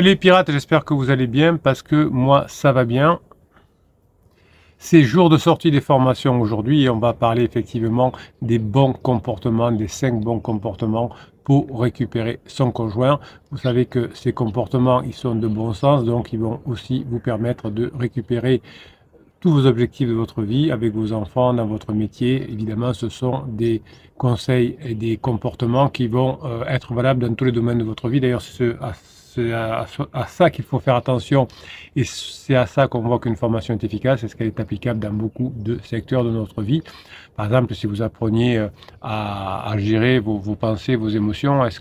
Salut les pirates, j'espère que vous allez bien parce que moi ça va bien. C'est jour de sortie des formations aujourd'hui et on va parler effectivement des bons comportements, des 5 bons comportements pour récupérer son conjoint. Vous savez que ces comportements ils sont de bon sens, donc ils vont aussi vous permettre de récupérer tous vos objectifs de votre vie, avec vos enfants, dans votre métier. Évidemment, ce sont des conseils et des comportements qui vont être valables dans tous les domaines de votre vie. D'ailleurs, c'est à ça qu'il faut faire attention et c'est à ça qu'on voit qu'une formation est efficace, c'est qu'elle est applicable dans beaucoup de secteurs de notre vie. Par exemple, si vous appreniez à gérer vos pensées, vos émotions, est-ce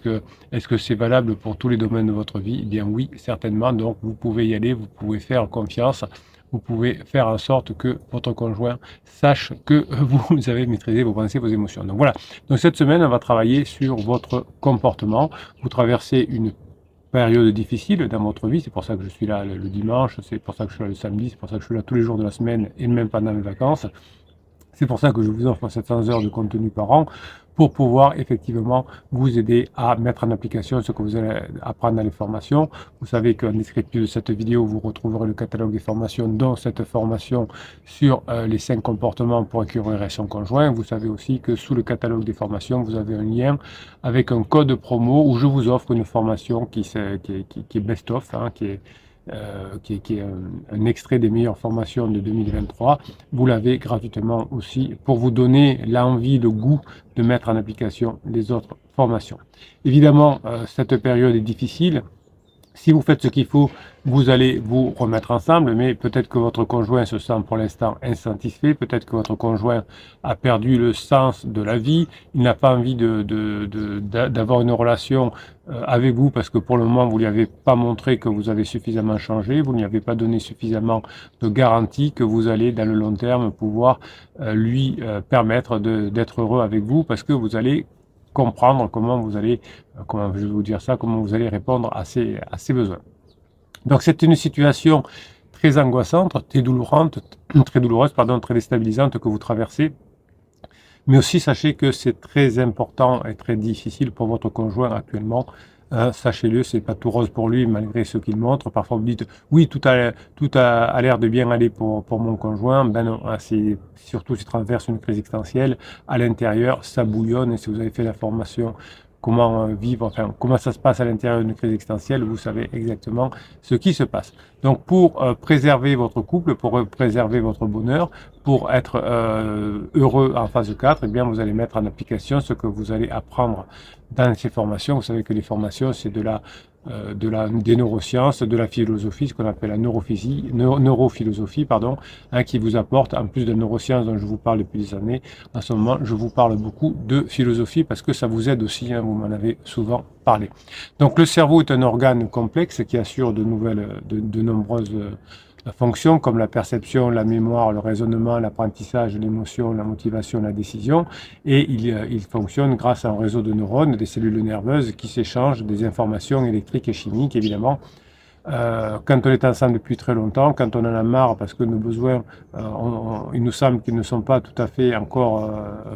que c'est valable pour tous les domaines de votre vie? Eh bien oui, certainement, donc vous pouvez y aller, vous pouvez faire confiance, vous pouvez faire en sorte que votre conjoint sache que vous avez maîtrisé vos pensées, vos émotions. Donc voilà, donc cette semaine, on va travailler sur votre comportement. Vous traversez une période difficile dans votre vie, c'est pour ça que je suis là le dimanche, c'est pour ça que je suis là le samedi, c'est pour ça que je suis là tous les jours de la semaine et même pendant les vacances. C'est pour ça que je vous offre 700 heures de contenu par an pour pouvoir effectivement vous aider à mettre en application ce que vous allez apprendre dans les formations. Vous savez qu'en description de cette vidéo, vous retrouverez le catalogue des formations, dont cette formation sur les 5 comportements pour récupérer son conjoint. Vous savez aussi que sous le catalogue des formations, vous avez un lien avec un code promo où je vous offre une formation qui est best-of, hein, qui est un extrait des meilleures formations de 2023. Vous l'avez gratuitement aussi pour vous donner l'envie, le goût de mettre en application les autres formations. Évidemment, cette période est difficile. Si vous faites ce qu'il faut, vous allez vous remettre ensemble, mais peut-être que votre conjoint se sent pour l'instant insatisfait, peut-être que votre conjoint a perdu le sens de la vie, il n'a pas envie d'avoir une relation avec vous parce que pour le moment, vous ne lui avez pas montré que vous avez suffisamment changé, vous ne lui avez pas donné suffisamment de garantie que vous allez, dans le long terme, pouvoir lui permettre d'être heureux avec vous parce que vous allez comprendre comment vous allez répondre à ces besoins. Donc c'est une situation très angoissante, très douloureuse, très déstabilisante que vous traversez. Mais aussi sachez que c'est très important et très difficile pour votre conjoint actuellement. Sachez-le, c'est pas tout rose pour lui malgré ce qu'il montre. Parfois vous dites oui, tout a l'air de bien aller pour mon conjoint. Ben non, surtout s'il traverse une crise existentielle à l'intérieur, ça bouillonne. Et si vous avez fait la formation comment vivre, enfin comment ça se passe à l'intérieur d'une crise existentielle, vous savez exactement ce qui se passe. Donc pour préserver votre couple, pour préserver votre bonheur, pour être heureux en phase 4, eh bien vous allez mettre en application ce que vous allez apprendre dans ces formations. Vous savez que les formations, c'est des neurosciences, de la philosophie, ce qu'on appelle la neurophilosophie, hein, qui vous apporte, en plus de neurosciences dont je vous parle depuis des années, en ce moment, je vous parle beaucoup de philosophie parce que ça vous aide aussi, hein, vous m'en avez souvent parlé. Donc le cerveau est un organe complexe qui assure de nombreuses fonctions comme la perception, la mémoire, le raisonnement, l'apprentissage, l'émotion, la motivation, la décision, et il fonctionne grâce à un réseau de neurones, des cellules nerveuses qui s'échangent des informations électriques et chimiques, évidemment. Quand on est ensemble depuis très longtemps, quand on en a marre parce que nos besoins, il nous semble qu'ils ne sont pas tout à fait encore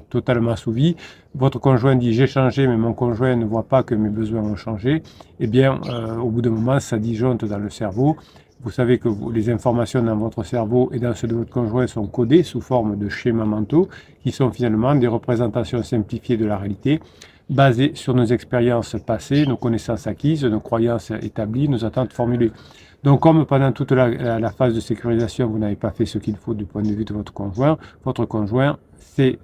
totalement assouvis, votre conjoint dit j'ai changé mais mon conjoint ne voit pas que mes besoins ont changé, eh bien au bout d'un moment ça disjoncte dans le cerveau. Vous savez que les informations dans votre cerveau et dans ceux de votre conjoint sont codées sous forme de schémas mentaux qui sont finalement des représentations simplifiées de la réalité basées sur nos expériences passées, nos connaissances acquises, nos croyances établies, nos attentes formulées. Donc comme pendant toute la phase de sécurisation, vous n'avez pas fait ce qu'il faut du point de vue de votre conjoint s'est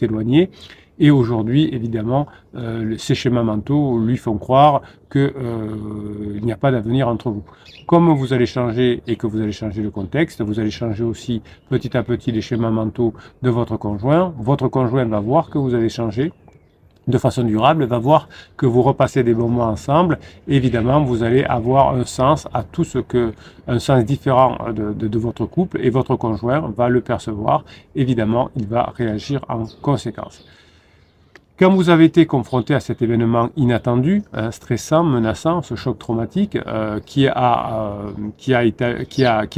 éloigné. Et aujourd'hui, évidemment, ces schémas mentaux lui font croire qu'il n'y a pas d'avenir entre vous. Comme vous allez changer et que vous allez changer le contexte, vous allez changer aussi petit à petit les schémas mentaux de votre conjoint. Votre conjoint va voir que vous allez changer de façon durable, va voir que vous repassez des bons moments ensemble. Évidemment, vous allez avoir un sens différent de votre couple et votre conjoint va le percevoir. Évidemment, il va réagir en conséquence. Quand vous avez été confronté à cet événement inattendu, stressant, menaçant, ce choc traumatique qui a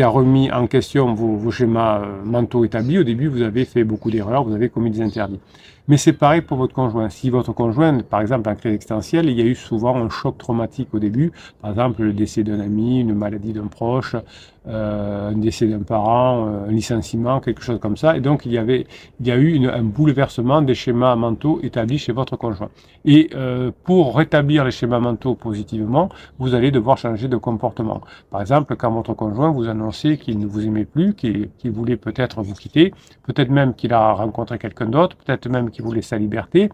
remis en question vos schémas mentaux établis, au début vous avez fait beaucoup d'erreurs, vous avez commis des interdits. Mais c'est pareil pour votre conjoint. Si votre conjoint, par exemple, en crise existentielle, il y a eu souvent un choc traumatique au début, par exemple le décès d'un ami, une maladie d'un proche, un décès d'un parent, un licenciement, quelque chose comme ça. Et donc, il y a eu un bouleversement des schémas mentaux établis chez votre conjoint. Et pour rétablir les schémas mentaux positivement, vous allez devoir changer de comportement. Par exemple, quand votre conjoint vous annonçait qu'il ne vous aimait plus, qu'il voulait peut-être vous quitter, peut-être même qu'il a rencontré quelqu'un d'autre, peut-être même qu'il voulait sa liberté,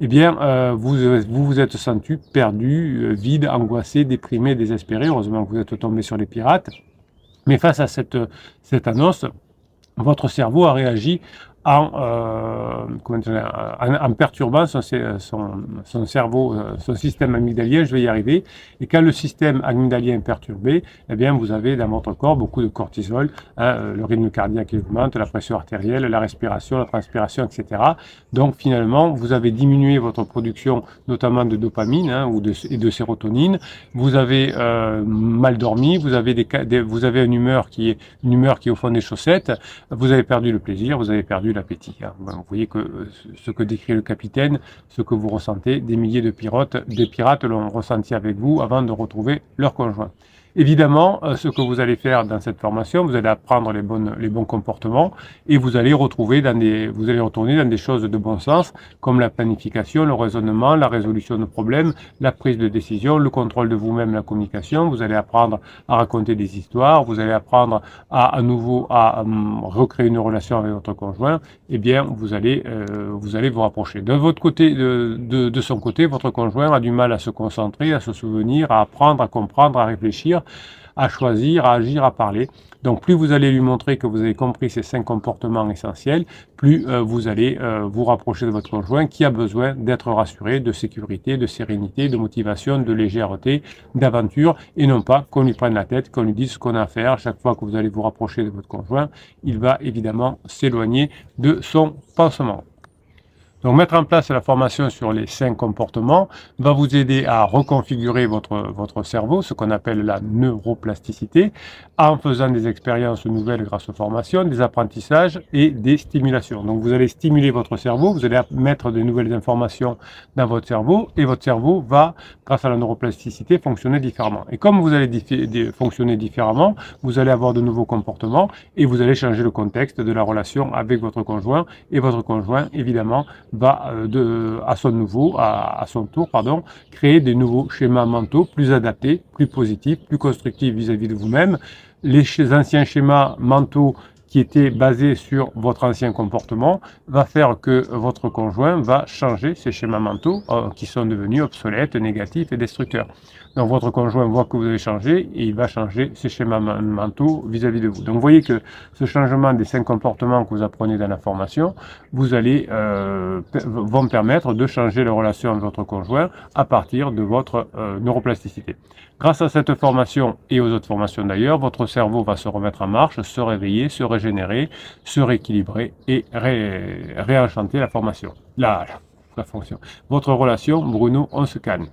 eh bien, vous êtes senti perdu, vide, angoissé, déprimé, désespéré. Heureusement que vous êtes tombé sur les pirates. Mais face à cette annonce, votre cerveau a réagi en perturbant son cerveau, son système amygdalien, je vais y arriver. Et quand le système amygdalien est perturbé, eh bien, vous avez dans votre corps beaucoup de cortisol, le rythme cardiaque augmente, la pression artérielle, la respiration, la transpiration, etc. Donc, finalement, vous avez diminué votre production, notamment de dopamine et de sérotonine. Vous avez mal dormi, vous avez une humeur qui est au fond des chaussettes. Vous avez perdu le plaisir, vous avez perdu l'appétit. Vous voyez que ce que décrit le capitaine, ce que vous ressentez, des milliers de pirates l'ont ressenti avec vous avant de retrouver leur conjoint. Évidemment, ce que vous allez faire dans cette formation, vous allez apprendre les bons comportements et vous allez retourner dans des choses de bon sens comme la planification, le raisonnement, la résolution de problèmes, la prise de décision, le contrôle de vous-même, la communication. Vous allez apprendre à raconter des histoires, vous allez apprendre à nouveau à recréer une relation avec votre conjoint. Eh bien, vous allez vous rapprocher. De votre côté, de son côté, votre conjoint a du mal à se concentrer, à se souvenir, à apprendre, à comprendre, à réfléchir, à choisir, à agir, à parler. Donc plus vous allez lui montrer que vous avez compris ces 5 comportements essentiels, plus vous allez vous rapprocher de votre conjoint qui a besoin d'être rassuré, de sécurité, de sérénité, de motivation, de légèreté, d'aventure, et non pas qu'on lui prenne la tête, qu'on lui dise ce qu'on a à faire. Chaque fois que vous allez vous rapprocher de votre conjoint, il va évidemment s'éloigner de son pansement. Donc, mettre en place la formation sur les 5 comportements va vous aider à reconfigurer votre cerveau, ce qu'on appelle la neuroplasticité, en faisant des expériences nouvelles grâce aux formations, des apprentissages et des stimulations. Donc, vous allez stimuler votre cerveau, vous allez mettre de nouvelles informations dans votre cerveau et votre cerveau va, grâce à la neuroplasticité, fonctionner différemment. Et comme vous allez fonctionner différemment, vous allez avoir de nouveaux comportements et vous allez changer le contexte de la relation avec votre conjoint, et votre conjoint, évidemment, va à son tour, créer des nouveaux schémas mentaux plus adaptés, plus positifs, plus constructifs vis-à-vis de vous-même. Les anciens schémas mentaux qui étaient basés sur votre ancien comportement va faire que votre conjoint va changer ces schémas mentaux qui sont devenus obsolètes, négatifs et destructeurs. Donc votre conjoint voit que vous avez changé et il va changer ses schémas mentaux vis-à-vis de vous. Donc vous voyez que ce changement des 5 comportements que vous apprenez dans la formation, vont permettre de changer la relation avec votre conjoint à partir de votre neuroplasticité. Grâce à cette formation et aux autres formations d'ailleurs, votre cerveau va se remettre en marche, se réveiller, se régénérer, se rééquilibrer et réenchanter la formation. La fonction. Votre relation, Bruno, on se calme.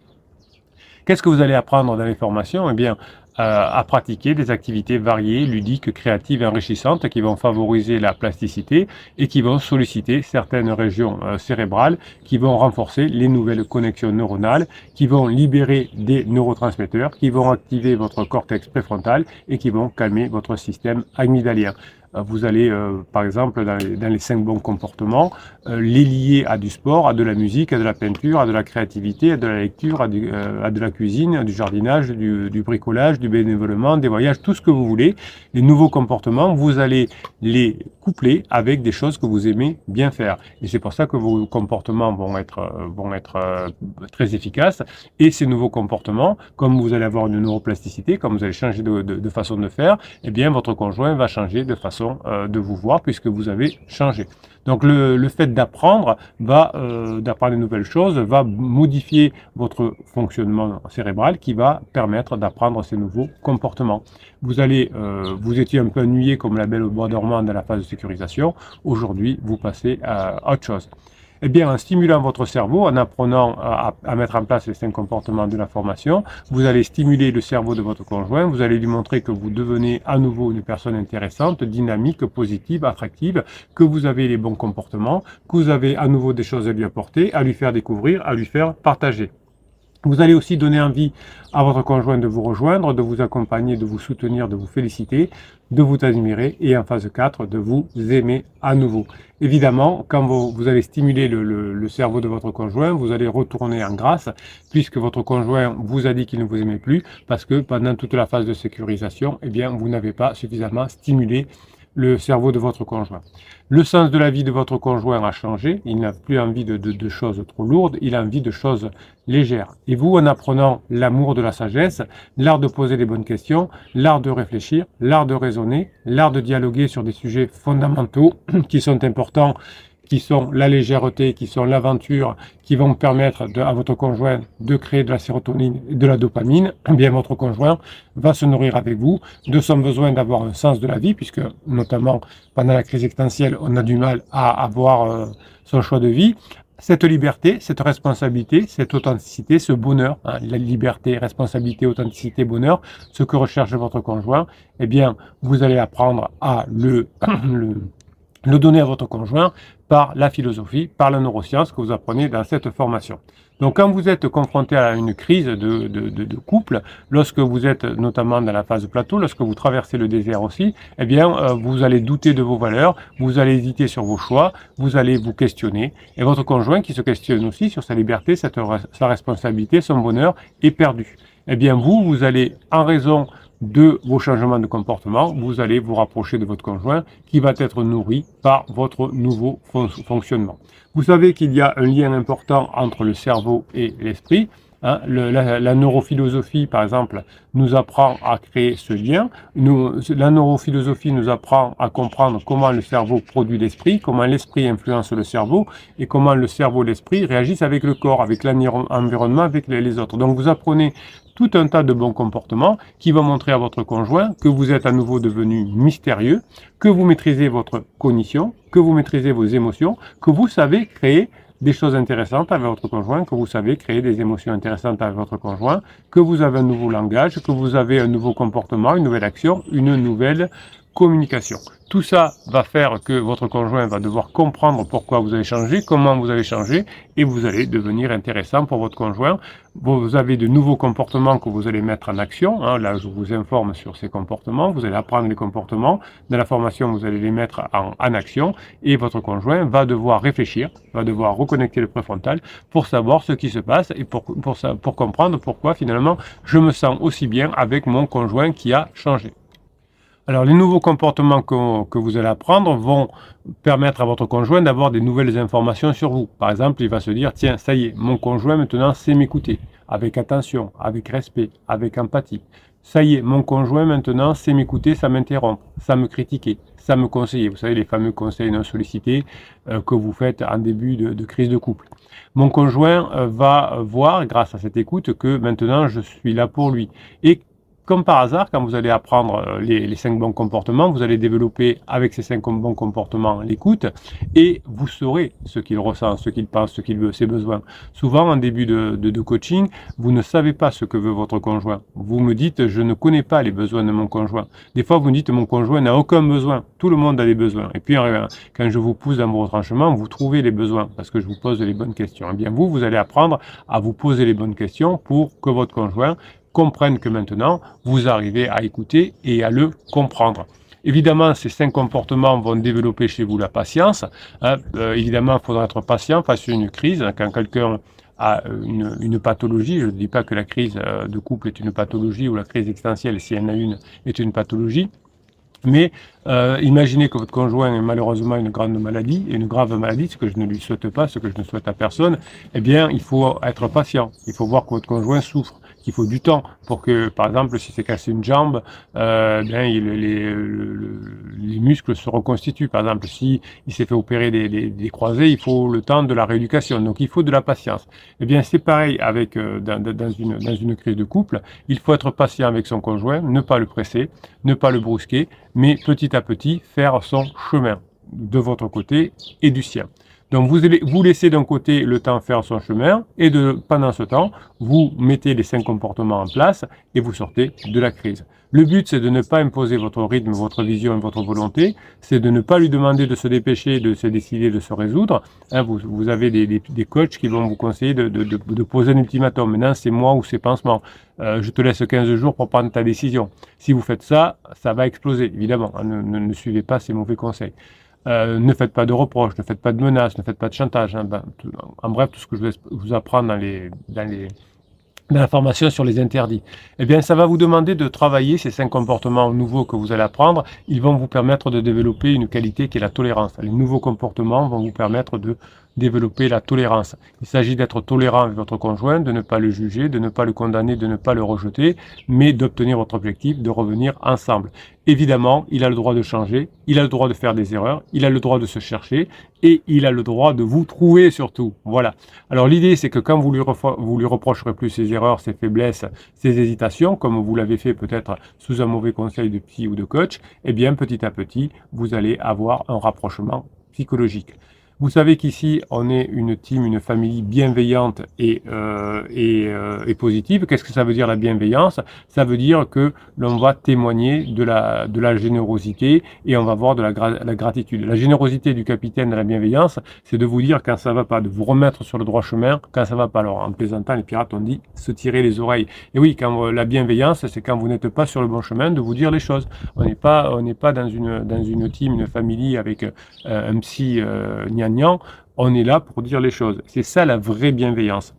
Qu'est-ce que vous allez apprendre dans les formations ? Eh bien, à pratiquer des activités variées, ludiques, créatives, enrichissantes qui vont favoriser la plasticité et qui vont solliciter certaines régions cérébrales, qui vont renforcer les nouvelles connexions neuronales, qui vont libérer des neurotransmetteurs, qui vont activer votre cortex préfrontal et qui vont calmer votre système amygdalien. Vous allez, par exemple, dans les 5 bons comportements, les lier à du sport, à de la musique, à de la peinture, à de la créativité, à de la lecture, à de la cuisine, à du jardinage, du bricolage, du bénévolement, des voyages, tout ce que vous voulez. Les nouveaux comportements, vous allez les coupler avec des choses que vous aimez bien faire. Et c'est pour ça que vos comportements vont être très efficaces. Et ces nouveaux comportements, comme vous allez avoir une neuroplasticité, comme vous allez changer de façon de faire, eh bien, votre conjoint va changer de façon de vous voir puisque vous avez changé. Donc le fait d'apprendre de nouvelles choses va modifier votre fonctionnement cérébral qui va permettre d'apprendre ces nouveaux comportements. Vous étiez un peu ennuyé comme la Belle au bois dormant dans la phase de sécurisation. Aujourd'hui, vous passez à autre chose. eh bien en stimulant votre cerveau, en apprenant à mettre en place les 5 comportements de la formation, vous allez stimuler le cerveau de votre conjoint, vous allez lui montrer que vous devenez à nouveau une personne intéressante, dynamique, positive, attractive, que vous avez les bons comportements, que vous avez à nouveau des choses à lui apporter, à lui faire découvrir, à lui faire partager. Vous allez aussi donner envie à votre conjoint de vous rejoindre, de vous accompagner, de vous soutenir, de vous féliciter, de vous admirer et en phase 4, de vous aimer à nouveau. Évidemment, quand vous allez stimuler le cerveau de votre conjoint, vous allez retourner en grâce puisque votre conjoint vous a dit qu'il ne vous aimait plus parce que pendant toute la phase de sécurisation, eh bien, vous n'avez pas suffisamment stimulé le cerveau de votre conjoint. Le sens de la vie de votre conjoint a changé, il n'a plus envie de choses trop lourdes, il a envie de choses légères. Et vous, en apprenant l'amour de la sagesse, l'art de poser les bonnes questions, l'art de réfléchir, l'art de raisonner, l'art de dialoguer sur des sujets fondamentaux qui sont importants, qui sont la légèreté, qui sont l'aventure, qui vont permettre à votre conjoint de créer de la sérotonine et de la dopamine, eh bien votre conjoint va se nourrir avec vous de son besoin d'avoir un sens de la vie, puisque notamment pendant la crise existentielle, on a du mal à avoir son choix de vie. Cette liberté, cette responsabilité, cette authenticité, ce bonheur, hein, la liberté, responsabilité, authenticité, bonheur, ce que recherche votre conjoint, eh bien vous allez apprendre à le donner à votre conjoint par la philosophie, par la neuroscience que vous apprenez dans cette formation. Donc quand vous êtes confronté à une crise de couple, lorsque vous êtes notamment dans la phase plateau, lorsque vous traversez le désert aussi, eh bien vous allez douter de vos valeurs, vous allez hésiter sur vos choix, vous allez vous questionner. Et votre conjoint qui se questionne aussi sur sa liberté, sa responsabilité, son bonheur est perdu. Eh bien vous allez, en raison de vos changements de comportement, vous allez vous rapprocher de votre conjoint qui va être nourri par votre nouveau fonctionnement. Vous savez qu'il y a un lien important entre le cerveau et l'esprit. Hein, la neurophilosophie, par exemple, nous apprend à créer ce lien. La neurophilosophie nous apprend à comprendre comment le cerveau produit l'esprit, comment l'esprit influence le cerveau et comment le cerveau et l'esprit réagissent avec le corps, avec l'environnement, avec les autres. Donc vous apprenez tout un tas de bons comportements qui vont montrer à votre conjoint que vous êtes à nouveau devenu mystérieux, que vous maîtrisez votre cognition, que vous maîtrisez vos émotions, que vous savez créer des choses intéressantes avec votre conjoint, que vous savez créer des émotions intéressantes avec votre conjoint, que vous avez un nouveau langage, que vous avez un nouveau comportement, une nouvelle action, une nouvelle communication. Tout ça va faire que votre conjoint va devoir comprendre pourquoi vous avez changé, comment vous avez changé, et vous allez devenir intéressant pour votre conjoint. Vous avez de nouveaux comportements que vous allez mettre en action. Là, je vous informe sur ces comportements. Vous allez apprendre les comportements. Dans la formation, vous allez les mettre en action. Et votre conjoint va devoir réfléchir, va devoir reconnecter le préfrontal pour savoir ce qui se passe et pour comprendre pourquoi finalement je me sens aussi bien avec mon conjoint qui a changé. Alors, les nouveaux comportements que vous allez apprendre vont permettre à votre conjoint d'avoir des nouvelles informations sur vous. Par exemple, il va se dire, tiens, ça y est, mon conjoint maintenant sait m'écouter, avec attention, avec respect, avec empathie. Ça y est, mon conjoint maintenant sait m'écouter, ça m'interrompre, ça me critiquer, ça me conseiller. Vous savez, les fameux conseils non sollicités que vous faites en début de crise de couple. Mon conjoint va voir, grâce à cette écoute, que maintenant je suis là pour lui. Et comme par hasard, quand vous allez apprendre les 5 bons comportements, vous allez développer avec ces 5 bons comportements l'écoute et vous saurez ce qu'il ressent, ce qu'il pense, ce qu'il veut, ses besoins. Souvent, en début de coaching, vous ne savez pas ce que veut votre conjoint. Vous me dites, je ne connais pas les besoins de mon conjoint. Des fois, vous me dites, mon conjoint n'a aucun besoin. Tout le monde a des besoins. Et puis, quand je vous pousse dans vos retranchements, vous trouvez les besoins parce que je vous pose les bonnes questions. Eh bien, vous allez apprendre à vous poser les bonnes questions pour que votre conjoint comprennent que maintenant, vous arrivez à écouter et à le comprendre. Évidemment, ces 5 comportements vont développer chez vous la patience. Évidemment, il faudra être patient face à une crise. Quand quelqu'un à une pathologie. Je ne dis pas que la crise de couple est une pathologie ou la crise existentielle, s'il y en a une, est une pathologie. Mais imaginez que votre conjoint ait malheureusement une grande maladie, une grave maladie, ce que je ne lui souhaite pas, ce que je ne souhaite à personne, eh bien, il faut être patient. Il faut voir que votre conjoint souffre, qu'il faut du temps pour que, par exemple, si c'est cassé une jambe, les muscles se reconstituent. Par exemple, si il s'est fait opérer des croisés, il faut le temps de la rééducation. Donc, il faut de la patience. Eh bien, c'est pareil avec dans une crise de couple. Il faut être patient avec son conjoint, ne pas le presser, ne pas le brusquer, mais petit à petit, faire son chemin de votre côté et du sien. Donc vous laissez d'un côté le temps faire son chemin et pendant ce temps, vous mettez les 5 comportements en place et vous sortez de la crise. Le but, c'est de ne pas imposer votre rythme, votre vision et votre volonté, c'est de ne pas lui demander de se dépêcher, de se décider, de se résoudre. Hein, vous avez des coachs qui vont vous conseiller de poser un ultimatum. Maintenant, c'est moi ou c'est pansement. Je te laisse 15 jours pour prendre ta décision. Si vous faites ça, ça va exploser, évidemment. Ne suivez pas ces mauvais conseils. Ne faites pas de reproches, ne faites pas de menaces, ne faites pas de chantage. Hein. En bref, tout ce que je vais vous apprendre dans la formation sur les interdits. Eh bien, ça va vous demander de travailler ces 5 comportements nouveaux que vous allez apprendre. Ils vont vous permettre de développer une qualité qui est la tolérance. Les nouveaux comportements vont vous permettre de développer la tolérance. Il s'agit d'être tolérant avec votre conjoint, de ne pas le juger, de ne pas le condamner, de ne pas le rejeter, mais d'obtenir votre objectif, de revenir ensemble. Évidemment, il a le droit de changer, il a le droit de faire des erreurs, il a le droit de se chercher et il a le droit de vous trouver surtout. Voilà. Alors l'idée, c'est que quand vous lui reprocherez plus ses erreurs, ses faiblesses, ses hésitations, comme vous l'avez fait peut-être sous un mauvais conseil de psy ou de coach, eh bien petit à petit, vous allez avoir un rapprochement psychologique. Vous savez qu'ici, on est une team, une famille bienveillante et positive. Qu'est-ce que ça veut dire la bienveillance? Ça veut dire que l'on va témoigner de la générosité et on va voir de la gratitude. La générosité du capitaine de la bienveillance, c'est de vous dire quand ça va pas, de vous remettre sur le droit chemin quand ça va pas. Alors, en plaisantant, les pirates ont dit se tirer les oreilles. Et oui, quand la bienveillance, c'est quand vous n'êtes pas sur le bon chemin de vous dire les choses. On n'est pas dans une team, une famille avec un psy, on est là pour dire les choses. C'est ça la vraie bienveillance.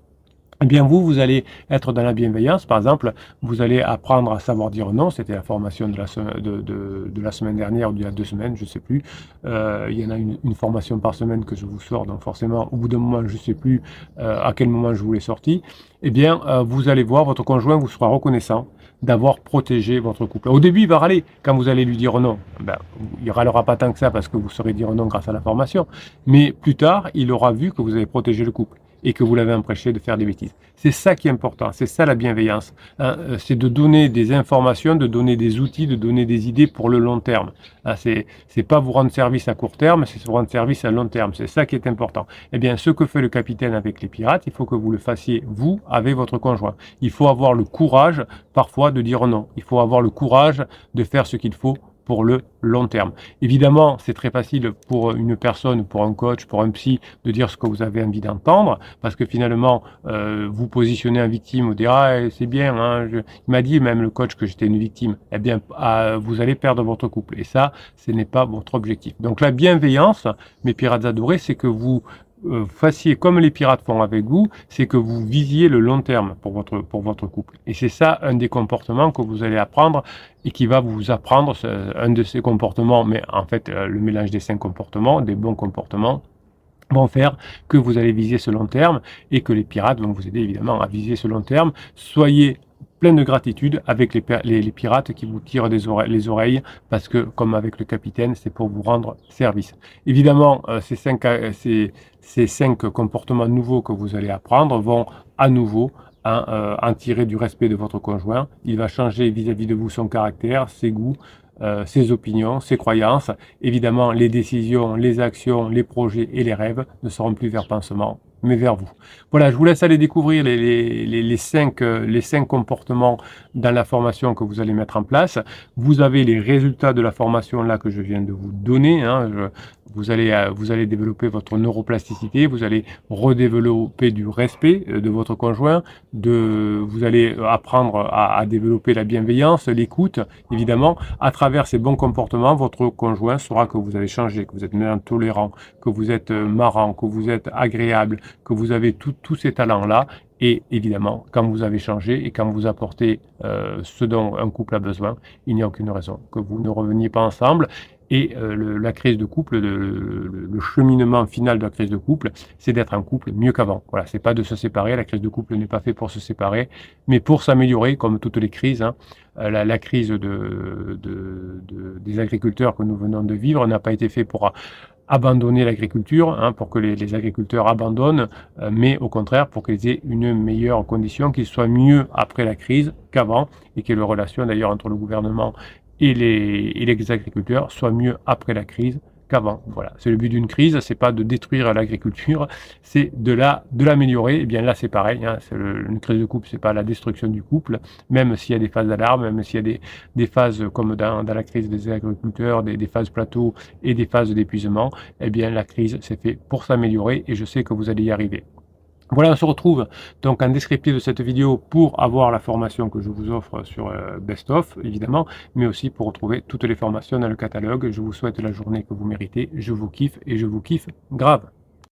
Eh bien, vous allez être dans la bienveillance. Par exemple, vous allez apprendre à savoir dire non. C'était la formation de la semaine dernière ou il y a 2 semaines, je ne sais plus. Il y en a une formation par semaine que je vous sors. Donc forcément, au bout d'un moment, je ne sais plus à quel moment je vous l'ai sorti. Eh bien, vous allez voir, votre conjoint vous sera reconnaissant d'avoir protégé votre couple. Au début, il va râler quand vous allez lui dire non. Ben, il râlera pas tant que ça parce que vous saurez dire non grâce à la formation. Mais plus tard, il aura vu que vous avez protégé le couple et que vous l'avez empêché de faire des bêtises. C'est ça qui est important, c'est ça la bienveillance. Hein, c'est de donner des informations, de donner des outils, de donner des idées pour le long terme. Hein, c'est pas vous rendre service à court terme, c'est vous rendre service à long terme. C'est ça qui est important. Eh bien, ce que fait le capitaine avec les pirates, il faut que vous le fassiez, vous, avec votre conjoint. Il faut avoir le courage, parfois, de dire non. Il faut avoir le courage de faire ce qu'il faut pour le long terme. Évidemment, c'est très facile pour une personne, pour un coach, pour un psy, de dire ce que vous avez envie d'entendre, parce que finalement, vous positionnez en victime, vous direz ah, c'est bien, hein, il m'a dit même le coach que j'étais une victime. Eh bien, vous allez perdre votre couple. Et ça, ce n'est pas votre objectif. Donc la bienveillance, mes pirates adorés, c'est que vous fassiez comme les pirates font avec vous, c'est que vous visiez le long terme pour votre couple. Et c'est ça un des comportements que vous allez apprendre et qui va vous apprendre un de ces comportements, mais en fait le mélange des 5 comportements, des bons comportements, vont faire que vous allez viser ce long terme et que les pirates vont vous aider évidemment à viser ce long terme. Soyez plein de gratitude avec les pirates qui vous tirent les oreilles parce que, comme avec le capitaine, c'est pour vous rendre service. Évidemment, ces cinq comportements nouveaux que vous allez apprendre vont à nouveau en tirer du respect de votre conjoint. Il va changer vis-à-vis de vous son caractère, ses goûts, ses opinions, ses croyances. Évidemment, les décisions, les actions, les projets et les rêves ne seront plus vers pansement, mais vers vous. Voilà, je vous laisse aller découvrir les cinq comportements dans la formation que vous allez mettre en place. Vous avez les résultats de la formation là que je viens de vous donner. Hein. Vous allez développer votre neuroplasticité, vous allez redévelopper du respect de votre conjoint, vous allez apprendre à développer la bienveillance, l'écoute, évidemment. À travers ces bons comportements, votre conjoint saura que vous avez changé, que vous êtes maintenant tolérant, que vous êtes marrant, que vous êtes agréable, que vous avez tous ces talents-là. Et évidemment, quand vous avez changé et quand vous apportez ce dont un couple a besoin, il n'y a aucune raison que vous ne reveniez pas ensemble. Et la crise de couple, le cheminement final de la crise de couple, c'est d'être un couple mieux qu'avant. Voilà, c'est pas de se séparer. La crise de couple n'est pas faite pour se séparer, mais pour s'améliorer, comme toutes les crises. Hein. La crise des agriculteurs que nous venons de vivre n'a pas été faite pour abandonner l'agriculture, hein, pour que les agriculteurs abandonnent, mais au contraire pour qu'ils aient une meilleure condition, qu'ils soient mieux après la crise qu'avant, et que les relations d'ailleurs entre le gouvernement et les agriculteurs soient mieux après la crise qu'avant. Voilà, c'est le but d'une crise, c'est pas de détruire l'agriculture, c'est de l'améliorer. Et bien là, c'est pareil, hein, c'est une crise de couple, c'est pas la destruction du couple, même s'il y a des phases d'alarme, même s'il y a des phases comme dans la crise des agriculteurs, des phases plateau et des phases d'épuisement. Eh bien, la crise, c'est fait pour s'améliorer et je sais que vous allez y arriver. Voilà, on se retrouve donc en descriptif de cette vidéo pour avoir la formation que je vous offre sur Best Of, évidemment, mais aussi pour retrouver toutes les formations dans le catalogue. Je vous souhaite la journée que vous méritez, je vous kiffe et je vous kiffe grave.